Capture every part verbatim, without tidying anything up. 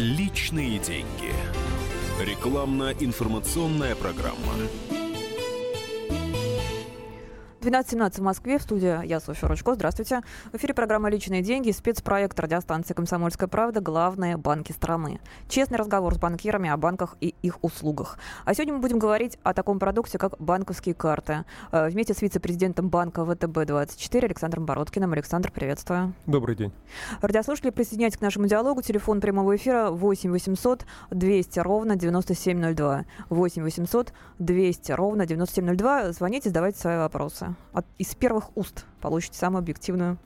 Личные деньги. Рекламно-информационная программа. двенадцать семнадцать в Москве. В студии я, Софья Ручко. Здравствуйте. В эфире программа «Личные деньги», спецпроект радиостанции «Комсомольская правда». Главные банки страны. Честный разговор с банкирами о банках и их услугах. А сегодня мы будем говорить о таком продукте, как банковские карты. Вместе с вице-президентом банка вэ тэ бэ двадцать четыре Александром Бородкиным. Александр, приветствую. Добрый день. Радиослушатели, присоединяйтесь к нашему диалогу. Телефон прямого эфира восемь восемьсот двести ровно девяносто семь ноль два. восемь восемьсот двести ровно девяносто семь ноль два. Звоните, задавайте свои вопросы. От, из первых уст получите самую объективную,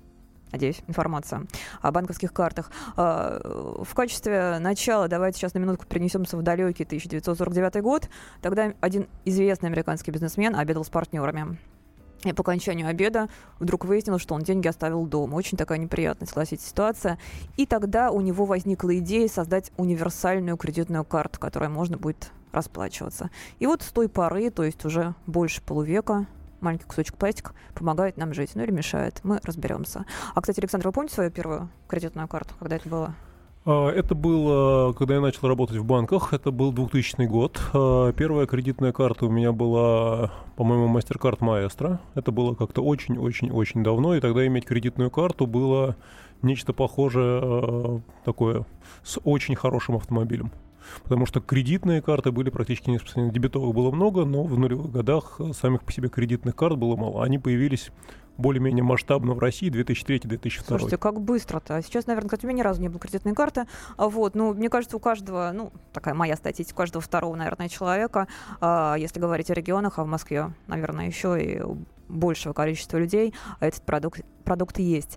надеюсь, информацию о банковских картах. В качестве начала давайте сейчас на минутку перенесемся в далекий тысяча девятьсот сорок девятый год. Тогда один известный американский бизнесмен обедал с партнерами. И по окончанию обеда вдруг выяснилось, что он деньги оставил дома. Очень такая неприятная, согласитесь, ситуация. И тогда у него возникла идея создать универсальную кредитную карту, которой можно будет расплачиваться. И вот с той поры, то есть уже больше полувека, маленький кусочек пластика помогает нам жить, ну или мешает. Мы разберемся. А, кстати, Александр, вы помните свою первую кредитную карту? Когда это было? Это было, когда я начал работать в банках. Это был двухтысячный год. Первая кредитная карта у меня была, по-моему, MasterCard Maestro. Это было как-то очень-очень-очень давно. И тогда иметь кредитную карту было нечто похожее такое с очень хорошим автомобилем. Потому что кредитные карты были практически не распространены. Дебетовых было много, но в нулевых годах самих по себе кредитных карт было мало. Они появились более-менее масштабно в России две тысячи третий - две тысячи второй. Слушайте, как быстро-то. Сейчас, наверное, у меня ни разу не было кредитной карты. Вот, ну, мне кажется, у каждого, ну, такая моя статистика, у каждого второго, наверное, человека, если говорить о регионах, а в Москве, наверное, еще и большего количества людей, этот продукт, продукт есть.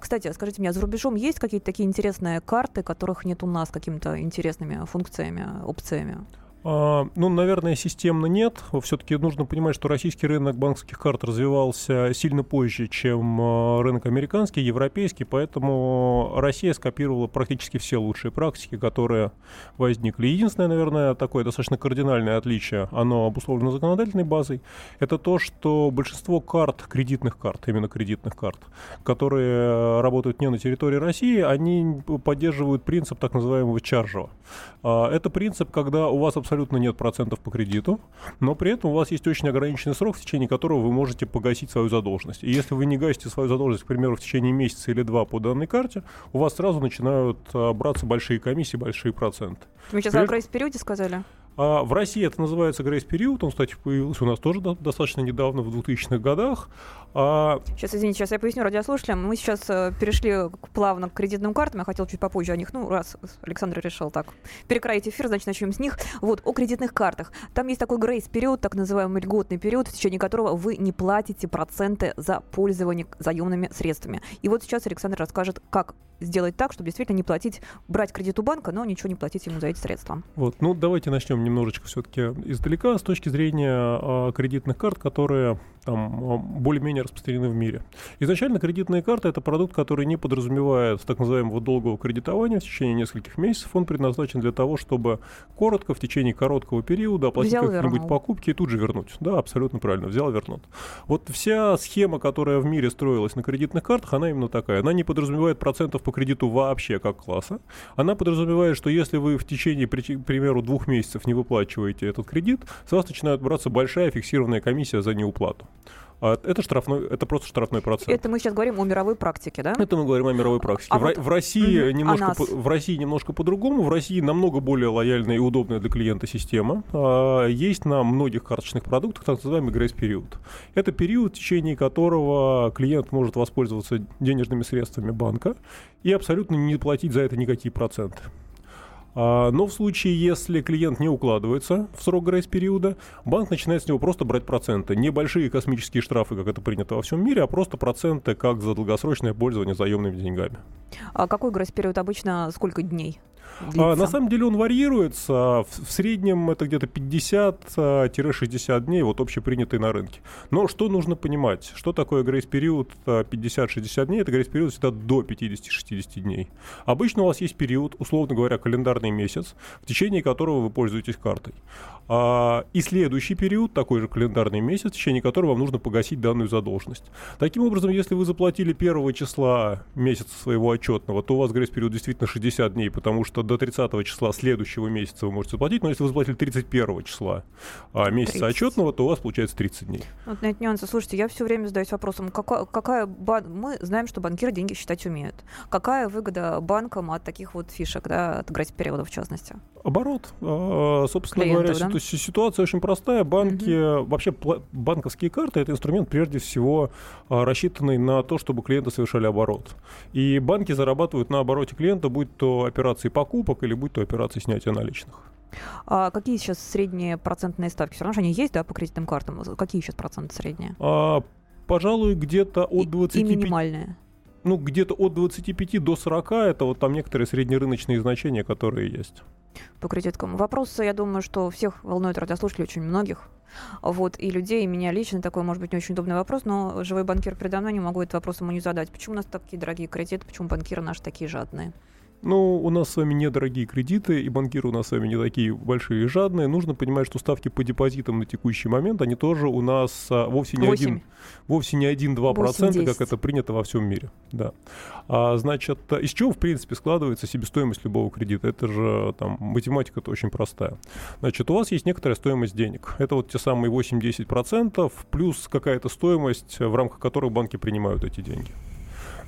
Кстати, скажите мне, а за рубежом есть какие-то такие интересные карты, которых нет у нас, с какими-то интересными функциями, опциями? А, ну, наверное, системно нет. Все-таки нужно понимать, что российский рынок банковских карт развивался сильно позже, чем рынок американский, европейский, поэтому Россия скопировала практически все лучшие практики, которые возникли. Единственное, наверное, такое достаточно кардинальное отличие, оно обусловлено законодательной базой, это то, что большинство карт, кредитных карт, именно кредитных карт, которые работают не на территории России, они поддерживают принцип так называемого чаржа. А, это принцип, когда у вас абсолютно Абсолютно нет процентов по кредиту, но при этом у вас есть очень ограниченный срок, в течение которого вы можете погасить свою задолженность. И если вы не гасите свою задолженность, к примеру, в течение месяца или два по данной карте, у вас сразу начинают браться большие комиссии, большие проценты. Вы сейчас о грейс-периоде сказали? А в России это называется грейс-период. Он, кстати, появился у нас тоже достаточно недавно, в двухтысячных годах. А... Сейчас, извините, сейчас я поясню радиослушателям. Мы сейчас э, перешли плавно к кредитным картам. Я хотел чуть попозже о них. Ну, раз Александр решил так перекроить эфир, значит, начнем с них. Вот, о кредитных картах. Там есть такой грейс-период, так называемый льготный период, в течение которого вы не платите проценты за пользование заемными средствами. И вот сейчас Александр расскажет, как сделать так, чтобы действительно не платить, брать кредит у банка, но ничего не платить ему за эти средства. Вот, ну, давайте начнем немножечко все-таки издалека с точки зрения э, кредитных карт, которые там более-менее распространены в мире. Изначально кредитные карты — это продукт, который не подразумевает так называемого долгого кредитования в течение нескольких месяцев. Он предназначен для того, чтобы коротко, в течение короткого периода оплатить какие-нибудь покупки и тут же вернуть. Да, абсолютно правильно. Взял, вернул. Вот вся схема, которая в мире строилась на кредитных картах, она именно такая. Она не подразумевает процентов по кредиту вообще как класса. Она подразумевает, что если вы в течение, к примеру, двух месяцев не выплачиваете этот кредит, с вас начинает браться большая фиксированная комиссия за неуплату. Это штрафной, это просто штрафной процент. Это мы сейчас говорим о мировой практике, да? Это мы говорим о мировой практике. А в, вот, в, России угу, немножко по, в России немножко по-другому. В России намного более лояльная и удобная для клиента система. А, есть на многих карточных продуктах так называемый грейс-период. Это период, в течение которого клиент может воспользоваться денежными средствами банка и абсолютно не платить за это никакие проценты. Но в случае, если клиент не укладывается в срок грейс-периода, банк начинает с него просто брать проценты. Не большие космические штрафы, как это принято во всем мире, а просто проценты как за долгосрочное пользование заемными деньгами. А какой грейс-период обычно сколько дней? А, на самом деле он варьируется. В, в среднем это где-то пятьдесят - шестьдесят дней, вот общепринятый на рынке. Но что нужно понимать? Что такое грейс-период пятьдесят - шестьдесят дней? Это грейс-период всегда до пятьдесят - шестьдесят дней. Обычно у вас есть период, условно говоря, календарный месяц, в течение которого вы пользуетесь картой. А, и следующий период, такой же календарный месяц, в течение которого вам нужно погасить данную задолженность. Таким образом, если вы заплатили первого числа месяца своего отчетного, то у вас грейс-период действительно шестьдесят дней, потому что что до тридцатого числа следующего месяца вы можете заплатить, но если вы заплатили тридцать первого числа а месяца тридцать отчетного, то у вас получается тридцать дней. Вот на эти нюансы. Слушайте, я все время задаюсь вопросом, какая, какая бан... мы знаем, что банкиры деньги считать умеют. Какая выгода банкам от таких вот фишек, да, от грати периодов в частности? Оборот. А, собственно клиентов, говоря, да? Ситуация очень простая. Банки, uh-huh. вообще пла- банковские карты — это инструмент, прежде всего, рассчитанный на то, чтобы клиенты совершали оборот. И банки зарабатывают на обороте клиента, будь то операции покупок или будь то операции снятия наличных. А какие сейчас средние процентные ставки? Все равно же они есть, да, по кредитным картам? Какие сейчас проценты средние? А, пожалуй, где-то от двадцати пяти... И, и минимальные? Ну, где-то от двадцати пяти до сорока. Это вот там некоторые среднерыночные значения, которые есть. По кредиткам. Вопрос, я думаю, что всех волнует, радиослушателей очень многих. Вот, и людей, и меня лично. Такой, может быть, не очень удобный вопрос, но живой банкир передо мной, не могу этот вопрос ему не задать. Почему у нас такие дорогие кредиты? Почему банкиры наши такие жадные? Ну, у нас с вами недорогие кредиты, и банкиры у нас с вами не такие большие и жадные. Нужно понимать, что ставки по депозитам на текущий момент, они тоже у нас а, вовсе не один, вовсе не один-два процента, как это принято во всем мире. Да. А, значит, из чего, в принципе, складывается себестоимость любого кредита? Это же там, математика-то очень простая. Значит, у вас есть некоторая стоимость денег. Это вот те самые восемь-десять процентов плюс какая-то стоимость, в рамках которой банки принимают эти деньги.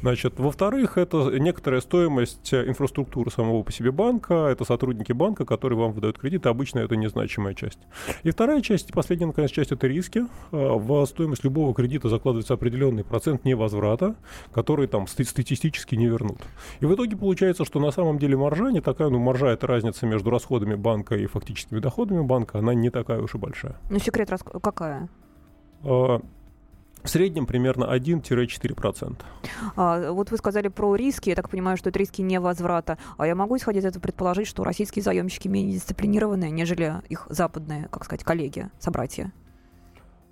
Значит, во-вторых, это некоторая стоимость инфраструктуры самого по себе банка, это сотрудники банка, которые вам выдают кредиты, обычно это незначимая часть. И вторая часть, последняя, наконец, часть, это риски. В стоимость любого кредита закладывается определенный процент невозврата, который там статистически не вернут. И в итоге получается, что на самом деле маржа не такая, ну, маржа — это разница между расходами банка и фактическими доходами банка, она не такая уж и большая. Ну, секрет рас... какая? А... В среднем примерно один-четыре процента. А, вот вы сказали про риски. Я так понимаю, что это риски невозврата. А я могу, исходя из этого, предположить, что российские заемщики менее дисциплинированные, нежели их западные, как сказать, коллеги, собратья?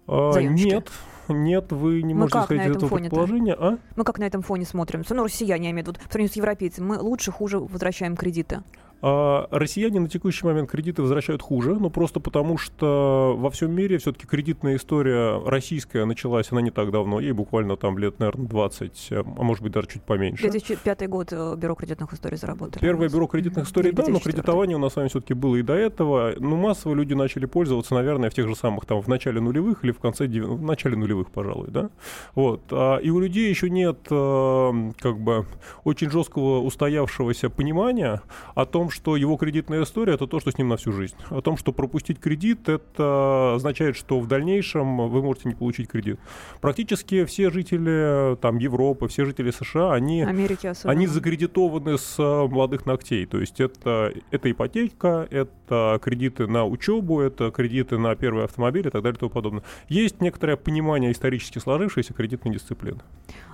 А, нет, нет, вы не мы можете исходить из этого предположения. А? Мы как на этом фоне смотримся? Ну, россияне, я имею в виду, по сравнению с европейцами, мы лучше, хуже возвращаем кредиты. А россияне на текущий момент кредиты возвращают хуже, но просто потому, что во всем мире все-таки кредитная история российская началась, она не так давно, ей буквально там лет, наверное, двадцать, а может быть даже чуть поменьше. две тысячи пятый год бюро кредитных историй заработало. Первое бюро кредитных историй, да, но кредитование у нас с вами все-таки было и до этого, но массово люди начали пользоваться, наверное, в тех же самых там в начале нулевых или в конце, в начале нулевых, пожалуй, да, вот, и у людей еще нет как бы очень жесткого устоявшегося понимания о том, что его кредитная история — это то, что с ним на всю жизнь. О том, что пропустить кредит — это означает, что в дальнейшем вы можете не получить кредит. Практически все жители там, Европы, все жители США, они, они закредитованы с молодых ногтей. То есть это, это ипотека, это кредиты на учебу, это кредиты на первый автомобиль и так далее и тому подобное. Есть некоторое понимание исторически сложившейся кредитной дисциплины.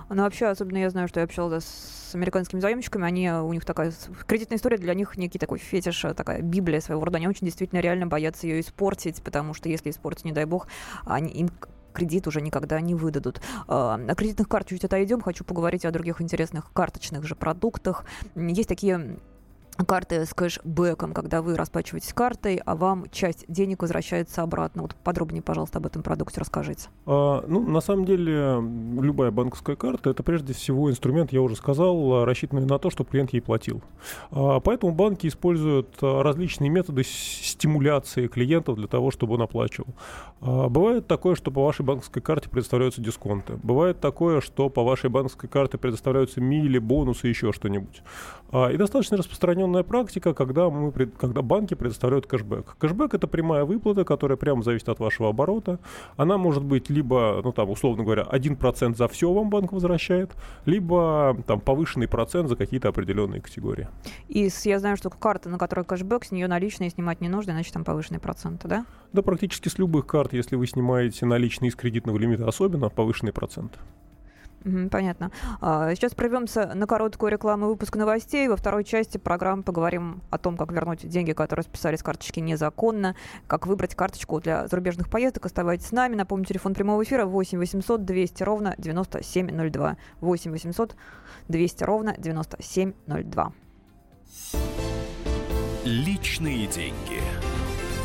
Но вообще, особенно я знаю, что я общалась с американскими заемщиками, они, у них такая кредитная история, для них некий такой фетиш, такая библия своего рода. Они очень действительно реально боятся ее испортить, потому что если испортить, не дай бог, они, им кредит уже никогда не выдадут. О кредитных картах чуть отойдем, хочу поговорить о других интересных карточных же продуктах. Есть такие... карты с кэшбэком, когда вы расплачиваетесь картой, а вам часть денег возвращается обратно. Вот подробнее, пожалуйста, об этом продукте расскажите. А, ну, на самом деле, любая банковская карта — это прежде всего инструмент, я уже сказал, рассчитанный на то, чтобы клиент ей платил. А, поэтому банки используют различные методы стимуляции клиентов для того, чтобы он оплачивал. А, бывает такое, что по вашей банковской карте предоставляются дисконты. Бывает такое, что по вашей банковской карте предоставляются мили, бонусы, еще что-нибудь. А, и достаточно распространен практика, когда, мы, когда банки предоставляют кэшбэк. Кэшбэк — это прямая выплата, которая прямо зависит от вашего оборота. Она может быть либо, ну, там, условно говоря, один процент за все вам банк возвращает, либо там, повышенный процент за какие-то определенные категории. И я знаю, что карта, на которой кэшбэк, с нее наличные снимать не нужно, иначе там повышенные проценты, да? Да, практически с любых карт, если вы снимаете наличные из кредитного лимита, особенно повышенный процент. Понятно. Сейчас прервемся на короткую рекламу, выпуск новостей. Во второй части программы поговорим о том, как вернуть деньги, которые списали с карточки незаконно, как выбрать карточку для зарубежных поездок. Оставайтесь с нами. Напомню, телефон прямого эфира восемь восемьсот двести ровно девяносто семь ноль два. восемь восемьсот двести ровно девяносто семь ноль два. Личные деньги.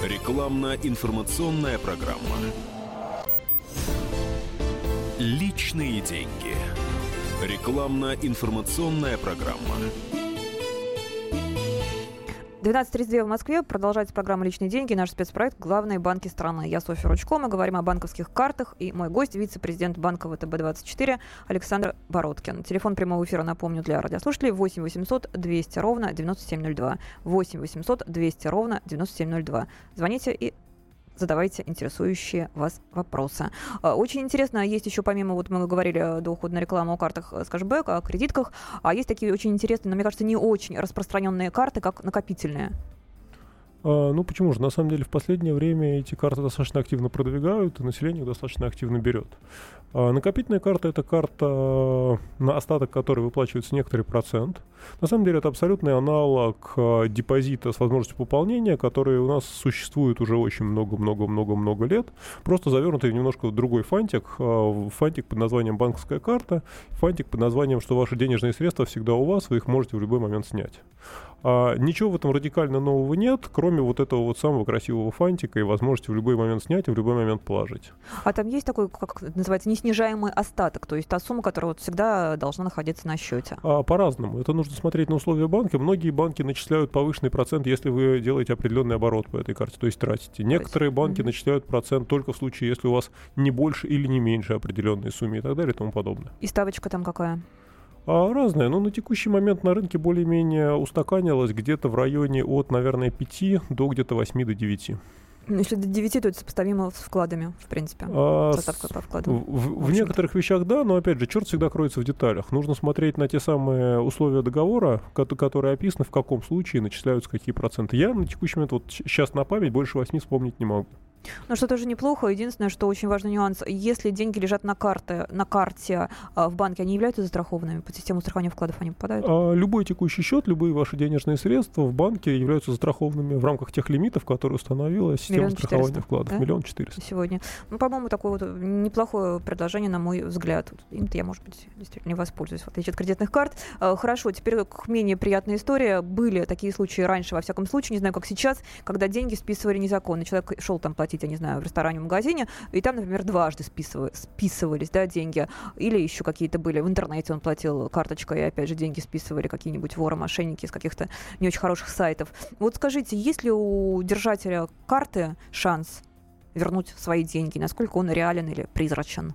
Рекламно-информационная программа. Личные деньги. Рекламно-информационная программа. двенадцать тридцать два в Москве. Продолжается программа «Личные деньги». Наш спецпроект «Главные банки страны». Я Софья Ручко. Мы говорим о банковских картах. И мой гость – вице-президент банка вэ тэ бэ двадцать четыре Александр Бородкин. Телефон прямого эфира, напомню, для радиослушателей восемь восемьсот двести ровно девяносто семь ноль два. восемь восемьсот двести ровно девяносто семь ноль два. Звоните и задавайте интересующие вас вопросы. Очень интересно, есть еще, помимо, вот мы говорили до ухода на рекламу, о картах с кэшбэк, о кредитках, а есть такие очень интересные, но, мне кажется, не очень распространенные карты, как накопительные. А, ну, почему же? На самом деле, в последнее время эти карты достаточно активно продвигают, и население их достаточно активно берет. А накопительная карта – это карта, на остаток которой выплачивается некоторый процент. На самом деле, это абсолютный аналог депозита с возможностью пополнения, который у нас существует уже очень много-много-много-много лет, просто завернутый в немножко другой фантик, фантик под названием «банковская карта», фантик под названием, что ваши денежные средства всегда у вас, вы их можете в любой момент снять. А ничего в этом радикально нового нет, кроме вот этого вот самого красивого фантика и возможности в любой момент снять и в любой момент положить. А там есть такой, как называется, неснижаемый остаток, то есть та сумма, которая вот всегда должна находиться на счете? А, по-разному. Это нужно смотреть на условия банка. Многие банки начисляют повышенный процент, если вы делаете определенный оборот по этой карте, то есть тратите. Некоторые есть. банки mm-hmm. начисляют процент только в случае, если у вас не больше или не меньше определенной суммы и так далее и тому подобное. И ставочка там какая? А, разное, но на текущий момент на рынке более-менее устаканилось где-то в районе от, наверное, пяти до где-то восьми до девяти. Если до девяти, то это сопоставимо с вкладами, в принципе, а, со ставкой по вкладам. В, в, в некоторых вещах да, но, опять же, черт всегда кроется в деталях. Нужно смотреть на те самые условия договора, которые описаны, в каком случае начисляются какие проценты. Я на текущий момент, вот сейчас на память, больше восьми вспомнить не могу. Ну, что тоже неплохо. Единственное, что очень важный нюанс. Если деньги лежат на, карты, на карте а в банке, они являются застрахованными? Под систему страхования вкладов они попадают? А, любой текущий счет, любые ваши денежные средства в банке являются застрахованными в рамках тех лимитов, которые установила система страхования вкладов. Миллион четыреста. Да? Сегодня. Ну, по-моему, такое вот неплохое предложение, на мой взгляд. Им-то я, может быть, действительно не воспользуюсь, в отличие от кредитных карт. А, хорошо, теперь к менее приятной истории. Были такие случаи раньше, во всяком случае, не знаю, как сейчас, когда деньги списывали незаконно. Человек шел там платить, я не знаю, в ресторане, в магазине, и там, например, дважды списывали, списывались, да, деньги, или еще какие-то были, в интернете он платил карточкой, и опять же деньги списывали какие-нибудь воры, мошенники из каких-то не очень хороших сайтов. Вот скажите, есть ли у держателя карты шанс вернуть свои деньги? Насколько он реален или призрачен?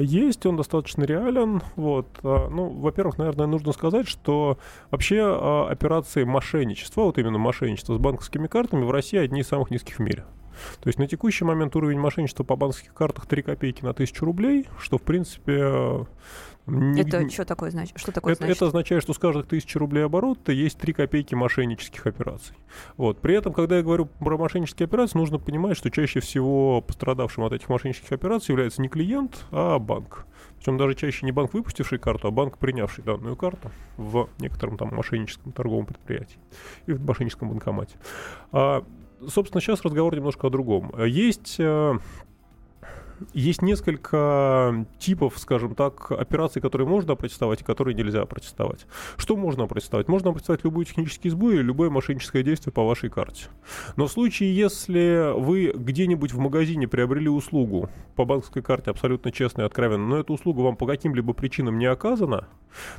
Есть, он достаточно реален. Вот. Ну, во-первых, наверное, нужно сказать, что вообще операции мошенничества, вот именно мошенничество с банковскими картами в России одни из самых низких в мире. То есть на текущий момент уровень мошенничества по банковских картах три копейки на тысячу рублей, что, в принципе... Не... Это что такое значит? Что такое это, значит? Это означает, что с каждых тысячи рублей оборота есть три копейки мошеннических операций. Вот. При этом, когда я говорю про мошеннические операции, нужно понимать, что чаще всего пострадавшим от этих мошеннических операций является не клиент, а банк. Причем даже чаще не банк, выпустивший карту, а банк, принявший данную карту в некотором там мошенническом торговом предприятии или в мошенническом банкомате. А, собственно, сейчас разговор немножко о другом. Есть... Есть несколько типов, скажем так, операций, которые можно опротестовать и которые нельзя опротестовать. Что можно опротестовать? Можно опротестовать любую техническую сбой или любое мошенническое действие по вашей карте. Но в случае, если вы где-нибудь в магазине приобрели услугу по банковской карте абсолютно честно и откровенно, но эта услуга вам по каким-либо причинам не оказана,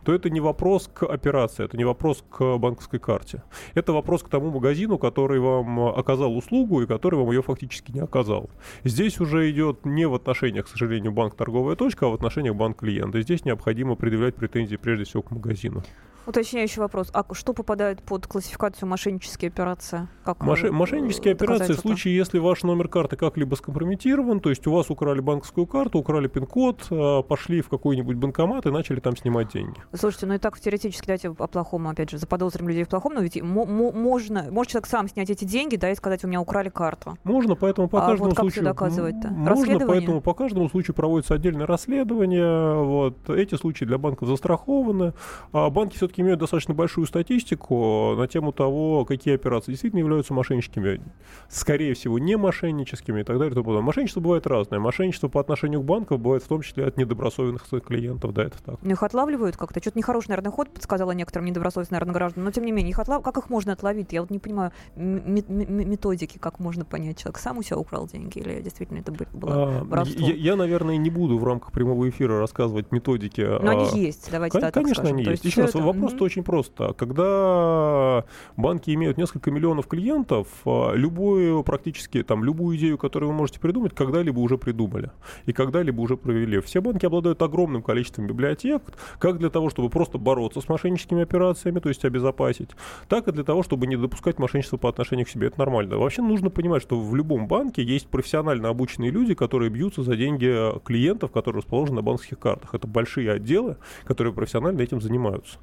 то это не вопрос к операции, это не вопрос к банковской карте. Это вопрос к тому магазину, который вам оказал услугу и который вам ее фактически не оказал. Здесь уже идет не в отношениях, к сожалению, банк-торговая точка, а в отношениях банк-клиент. И здесь необходимо предъявлять претензии прежде всего к магазину. Уточняющий вопрос. А что попадает под классификацию мошеннические операции? Как Моше- мошеннические операции в случае, если ваш номер карты как-либо скомпрометирован, то есть у вас украли банковскую карту, украли пин-код, пошли в какой-нибудь банкомат и начали там снимать деньги. Слушайте, ну и так теоретически, давайте о плохом, опять же, заподозрим людей в плохом, но ведь м- м- можно, может человек сам снять эти деньги, да, и сказать, у меня украли карту. Можно, поэтому по а каждому вот как случаю... как все доказывать-то? Можно, поэтому по каждому случаю проводится отдельное расследование, вот, эти случаи для банков застрахованы, а банки все-таки имеют достаточно большую статистику на тему того, какие операции действительно являются мошенническими, скорее всего, не мошенническими и так далее. И тому подобное. Мошенничество бывает разное. Мошенничество по отношению к банкам бывает в том числе от недобросовестных клиентов, да, это так. Но их отлавливают как-то? Что-то нехороший, наверное, ход подсказала некоторым недобросовестным, наверное, гражданам, но тем не менее, их отлав... как их можно отловить? Я вот не понимаю м- м- методики, как можно понять, человек сам у себя украл деньги или действительно это было воровство? А, я, я, наверное, не буду в рамках прямого эфира рассказывать методики. Но а... они есть, давайте Кон- так конечно, скажем. Конечно, они есть. Еще раз, вопрос просто очень просто. Когда банки имеют несколько миллионов клиентов, любую, практически там, любую идею, которую вы можете придумать, когда-либо уже придумали и когда-либо уже провели. Все банки обладают огромным количеством библиотек, как для того, чтобы просто бороться с мошенническими операциями, то есть обезопасить, так и для того, чтобы не допускать мошенничества по отношению к себе. Это нормально. Вообще нужно понимать, что в любом банке есть профессионально обученные люди, которые бьются за деньги клиентов, которые расположены на банковских картах. Это большие отделы, которые профессионально этим занимаются.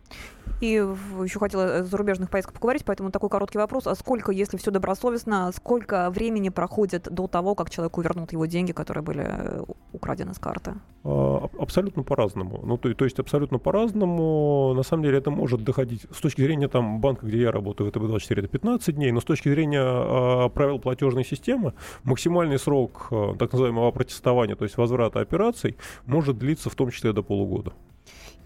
И еще хотела о зарубежных поездках поговорить, поэтому такой короткий вопрос. А сколько, если все добросовестно, сколько времени проходит до того, как человеку вернут его деньги, которые были украдены с карты? А, абсолютно по-разному. Ну, то, то есть абсолютно по-разному. На самом деле это может доходить. С точки зрения там, банка, где я работаю, вэ тэ бэ двадцать четыре, это пятнадцать дней, но с точки зрения а, правил платежной системы максимальный срок а, так называемого протестования, то есть возврата операций, может длиться в том числе до полугода.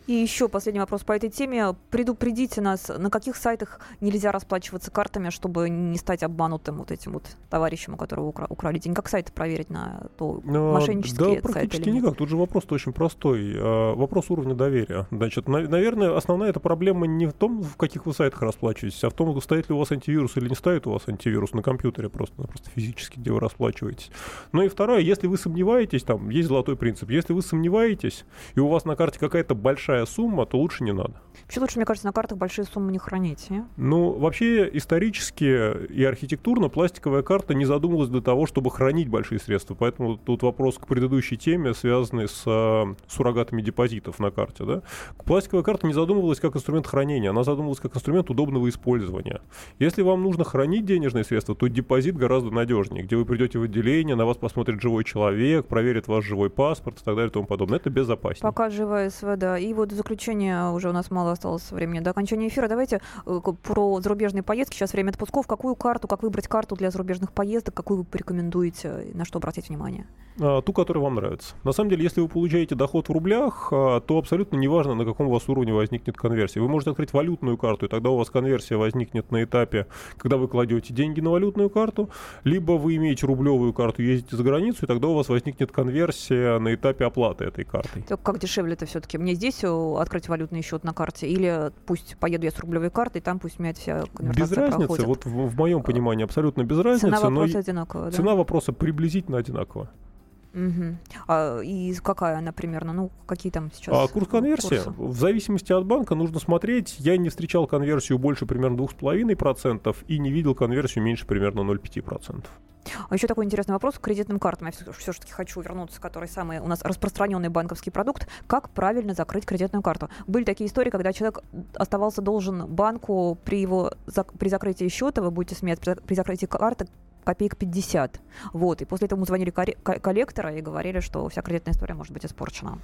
И еще последний вопрос по этой теме. Предупредите нас, на каких сайтах нельзя расплачиваться картами, чтобы не стать обманутым вот этим вот товарищем, у которого укра- украли деньги? Как сайты проверить на то, мошеннические сайты? Да, практически никак. Тут же вопрос-то очень простой. Вопрос уровня доверия. Значит, на- наверное, основная эта проблема не в том, в каких вы сайтах расплачиваетесь, а в том, стоит ли у вас антивирус или не стоит у вас антивирус на компьютере, просто, просто физически, где вы расплачиваетесь. Ну и второе, если вы сомневаетесь, там есть золотой принцип, если вы сомневаетесь, и у вас на карте какая-то большая сумма, то лучше не надо. Вообще лучше, мне кажется, на картах большие суммы не хранить. Не? Ну, вообще, исторически и архитектурно пластиковая карта не задумывалась для того, чтобы хранить большие средства. Поэтому тут вопрос к предыдущей теме, связанный с э, суррогатами депозитов на карте. Да? Пластиковая карта не задумывалась как инструмент хранения, она задумывалась как инструмент удобного использования. Если вам нужно хранить денежные средства, то депозит гораздо надежнее, где вы придете в отделение, на вас посмотрит живой человек, проверит ваш живой паспорт и так далее и тому подобное. Это безопаснее. Пока живая СВД. И вот в заключение, уже у нас мало осталось времени до окончания эфира, давайте э, про зарубежные поездки. Сейчас время отпусков. Какую карту, как выбрать карту для зарубежных поездок, какую вы порекомендуете, на что обратить внимание? А, ту, которая вам нравится. На самом деле, если вы получаете доход в рублях, а, то абсолютно неважно, на каком у вас уровне возникнет конверсия. Вы можете открыть валютную карту, и тогда у вас конверсия возникнет на этапе, когда вы кладете деньги на валютную карту, либо вы имеете рублевую карту, ездите за границу, и тогда у вас возникнет конверсия на этапе оплаты этой картой. Так как дешевле-то все-таки? Мне здесь открыть валютный счет на карте, или пусть поеду я с рублевой картой, там пусть у меня вся конвертация проходит. Без разницы, вот в, в моем понимании абсолютно без разницы. Цена вопроса одинакова, да? Цена вопроса приблизительно одинакова. Угу. А, и какая она примерно? Ну, какие там сейчас? А, курс конверсии? Курсы? В зависимости от банка нужно смотреть. Я не встречал конверсию больше примерно два с половиной процента и не видел конверсию меньше примерно ноль целых пять десятых процента. А еще такой интересный вопрос к кредитным картам. Я все-таки хочу вернуться, который самый у нас распространенный банковский продукт. Как правильно закрыть кредитную карту? Были такие истории, когда человек оставался должен банку при, его, при закрытии счета, вы будете смеяться, при закрытии карты, копеек пятьдесят. Вот. И после этого мы звонили коллектора и говорили, что вся кредитная история может быть испорчена.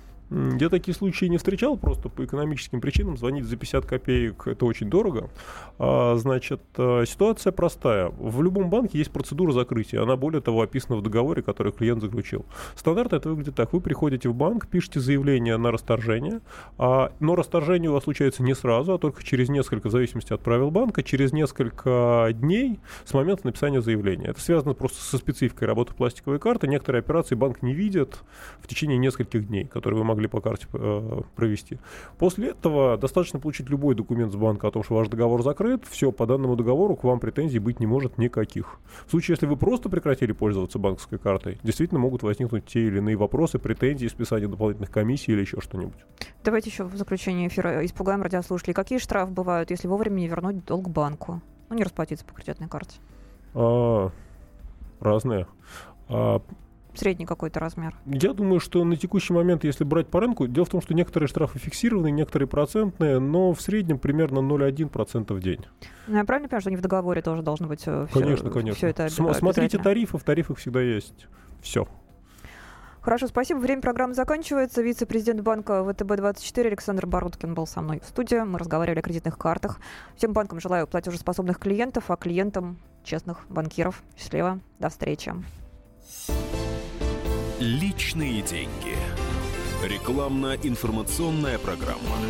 Я такие случаи не встречал, просто по экономическим причинам звонить за пятьдесят копеек это очень дорого. Значит, ситуация простая. В любом банке есть процедура закрытия. Она, более того, описана в договоре, который клиент заключил. Стандартно это выглядит так. Вы приходите в банк, пишете заявление на расторжение, но расторжение у вас случается не сразу, а только через несколько, в зависимости от правил банка, через несколько дней с момента написания заявления. Это связано просто со спецификой работы пластиковой карты. Некоторые операции банк не видит в течение нескольких дней, которые вы могли по карте э, провести. После этого достаточно получить любой документ с банка о том, что ваш договор закрыт. Все, по данному договору к вам претензий быть не может никаких. В случае, если вы просто прекратили пользоваться банковской картой, действительно могут возникнуть те или иные вопросы, претензии, списание дополнительных комиссий или еще что-нибудь. Давайте еще в заключение эфира испугаем радиослушателей. Какие штрафы бывают, если вовремя не вернуть долг банку? Ну, не расплатиться по кредитной карте. А, разные. А, Средний какой-то размер. Я думаю, что на текущий момент, если брать по рынку, дело в том, что некоторые штрафы фиксированные, некоторые процентные, но в среднем примерно ноль целых одна десятая процента в день. Ну, я правильно понимаю, что они в договоре тоже должно быть все, конечно, конечно. Все это обязательно? Смотрите тарифы, в тарифах всегда есть все. Хорошо, спасибо. Время программы заканчивается. Вице-президент банка вэ тэ бэ двадцать четыре Александр Бородкин был со мной в студии. Мы разговаривали о кредитных картах. Всем банкам желаю платежеспособных клиентов, а клиентам честных банкиров. Счастливо. До встречи. Личные деньги. Рекламно-информационная программа.